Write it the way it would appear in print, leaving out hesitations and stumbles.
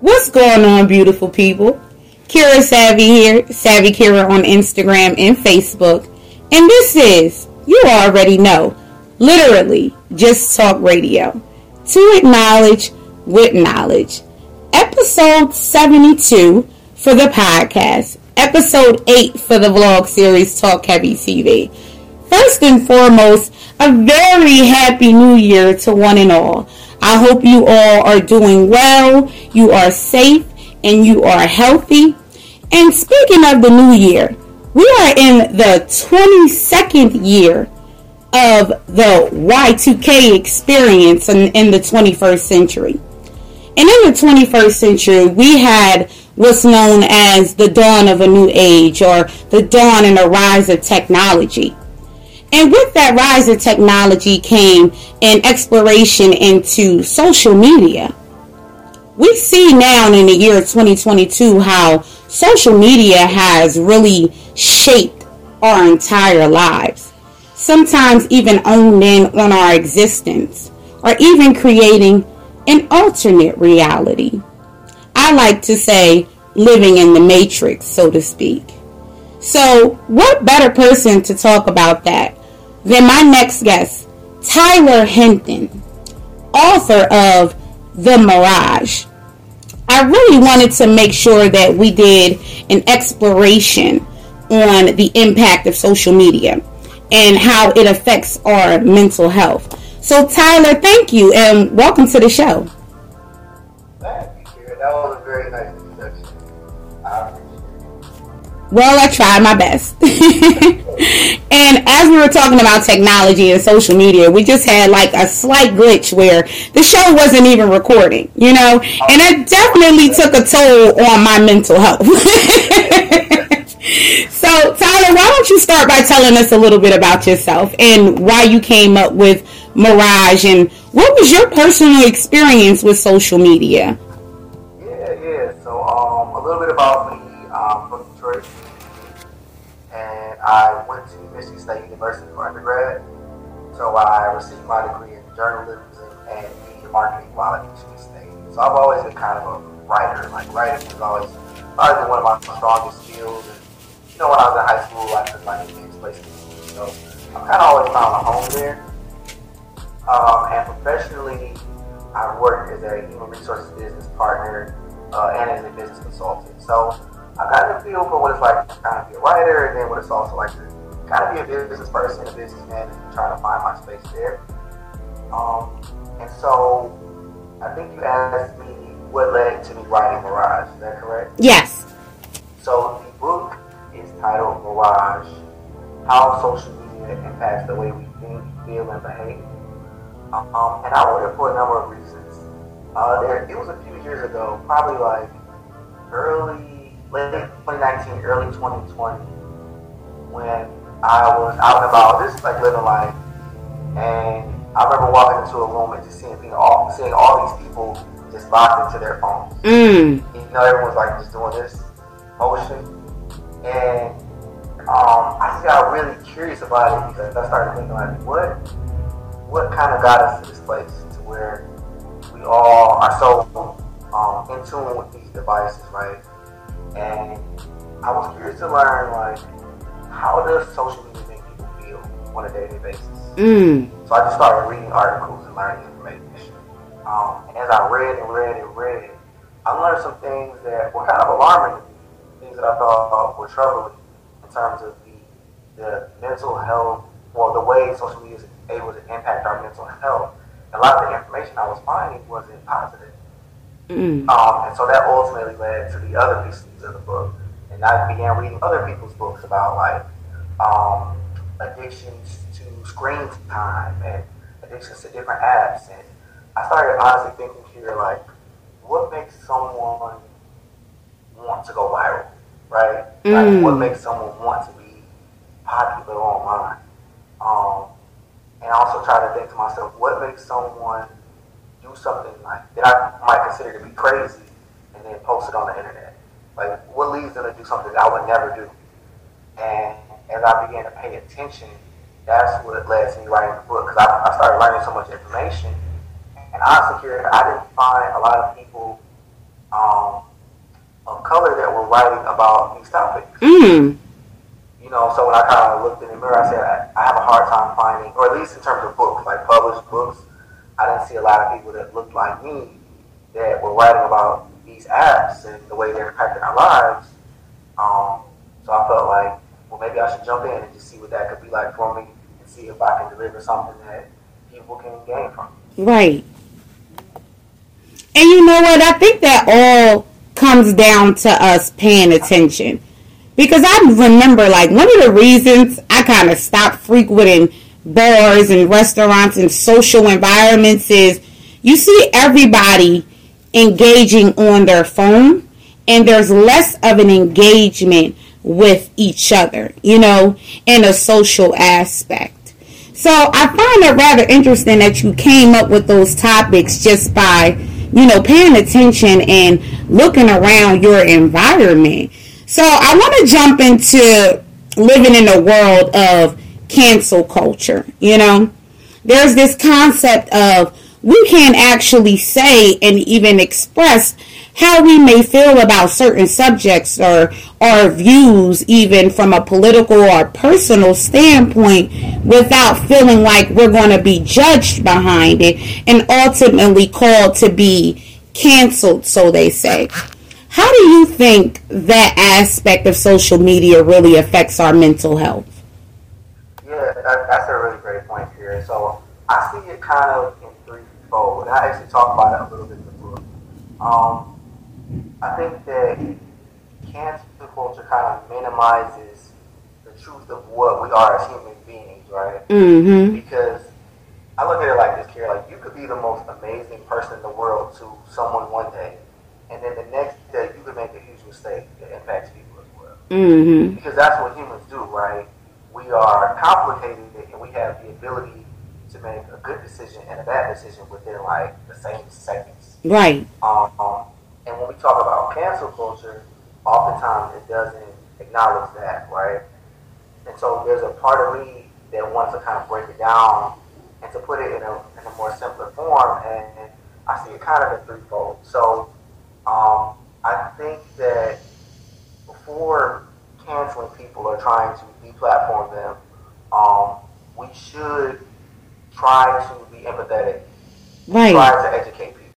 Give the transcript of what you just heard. What's going on, beautiful people? Kira Savvy here, Savvy Kira on Instagram and Facebook. And this is, you already know, literally, Just Talk Radio. To acknowledge with knowledge. Episode 72 for the podcast. Episode 8 for the vlog series Talk Heavy TV. First and foremost, a very happy new year to one and all. I hope you all are doing well, you are safe, and you are healthy. And speaking of the new year, we are in the 22nd year of the Y2K experience in the 21st century. And in the 21st century, we had what's known as the dawn of a new age, or the dawn and the rise of technology. And with that rise of technology came an exploration into social media. We see now in the year 2022 how social media has really shaped our entire lives. Sometimes even honed in on our existence, or even creating an alternate reality. I like to say living in the matrix, so to speak. So what better person to talk about that then my next guest, Tyler Hendon, author of The Mirage. I really wanted to make sure that we did an exploration on the impact of social media and how it affects our mental health. So, Tyler, thank you, and welcome to the show. Thank you, Kira. That was a very nice introduction. I appreciate it. Well, I tried my best. And as we were talking about technology and social media, we just had like a slight glitch where the show wasn't even recording, you know? And it definitely took a toll on my mental health. So, Tyler, why don't you start by telling us a little bit about yourself and why you came up with Mirage, and what was your personal experience with social media? Yeah. So, a little bit about me. I'm from Detroit, and I went to Michigan State University for undergrad. So I received my degree in journalism and media marketing while at Michigan State. So I've always been kind of a writer. Like, writing was always been one of my strongest skills. And, you know, when I was in high school, I took my English placement. So I've kind of always found a home there. And professionally, I worked as a human resources business partner and as a business consultant. So I got a feel for what it's like to kind of be a writer, and then what it's also like to kind of be a business person, a businessman, and trying to find my space there. And so I think you asked me what led to me writing Mirage, is that correct? Yes. So the book is titled Mirage, How Social Media Impacts the Way We Think, Feel, and Behave. And I wrote it for a number of reasons. It was a few years ago, probably like late 2019, early 2020, when I was out and about, just like living life, and I remember walking into a room and just seeing all these people just locked into their phones. Mm. You know, everyone's like just doing this motion, and I just got really curious about it, because I started thinking like, what kind of got us to this place to where we all are so in tune with these devices, right? And I was curious to learn, like, how does social media make people feel on a daily basis? Mm. So I just started reading articles and learning information. And as I read, I learned some things that were kind of alarming, things that I thought were troubling in terms of the mental health, or the way social media is able to impact our mental health. And a lot of the information I was finding wasn't positive. Mm. And so that ultimately led to the other pieces of the book, and I began reading other people's books about like addictions to screen time and addictions to different apps. And I started honestly thinking here, like, what makes someone want to go viral, right? Mm. Like, what makes someone want to be popular online? And I also try to think to myself, what makes someone do something like that I might consider to be crazy and then post it on the internet? Like, what leads them to do something that I would never do? And as I began to pay attention, that's what led to me writing the book, because I started learning so much information. And honestly, I didn't find a lot of people of color that were writing about these topics. Mm. You know, so when I kind of looked in the mirror, I said, I have a hard time finding, or at least in terms of books, like published books, I didn't see a lot of people that looked like me that were writing about these apps and the way they're impacting our lives. So I felt like, well, maybe I should jump in and just see what that could be like for me and see if I can deliver something that people can gain from. Right. And you know what? I think that all comes down to us paying attention. Because I remember, like, one of the reasons I kind of stopped frequenting bars and restaurants and social environments is you see everybody engaging on their phone, and there's less of an engagement with each other, you know, in a social aspect. So I find it rather interesting that you came up with those topics just by, you know, paying attention and looking around your environment. So I want to jump into living in a world of cancel culture. You know, there's this concept of we can't actually say and even express how we may feel about certain subjects or our views, even from a political or personal standpoint, without feeling like we're going to be judged behind it and ultimately called to be canceled, so they say. How do you think that aspect of social media really affects our mental health? Yeah, that's a really great point here. So I see it kind of in threefold, and I actually talk about it a little bit in the book. I think that cancel culture kind of minimizes the truth of what we are as human beings, right? Mm-hmm. Because I look at it like this, Kira, like you could be the most amazing person in the world to someone one day, and then the next day you could make a huge mistake that impacts people as well. Mm-hmm. Because that's what humans do, right? We are complicated and we have the ability to make a good decision and a bad decision within like the same seconds. Right. And when we talk about cancel culture, oftentimes it doesn't acknowledge that, right? And so there's a part of me that wants to kind of break it down and to put it in a more simpler form, and I see it kind of in threefold. So I think that before canceling people or trying to deplatform them, we should try to be empathetic. Right. Try to educate people.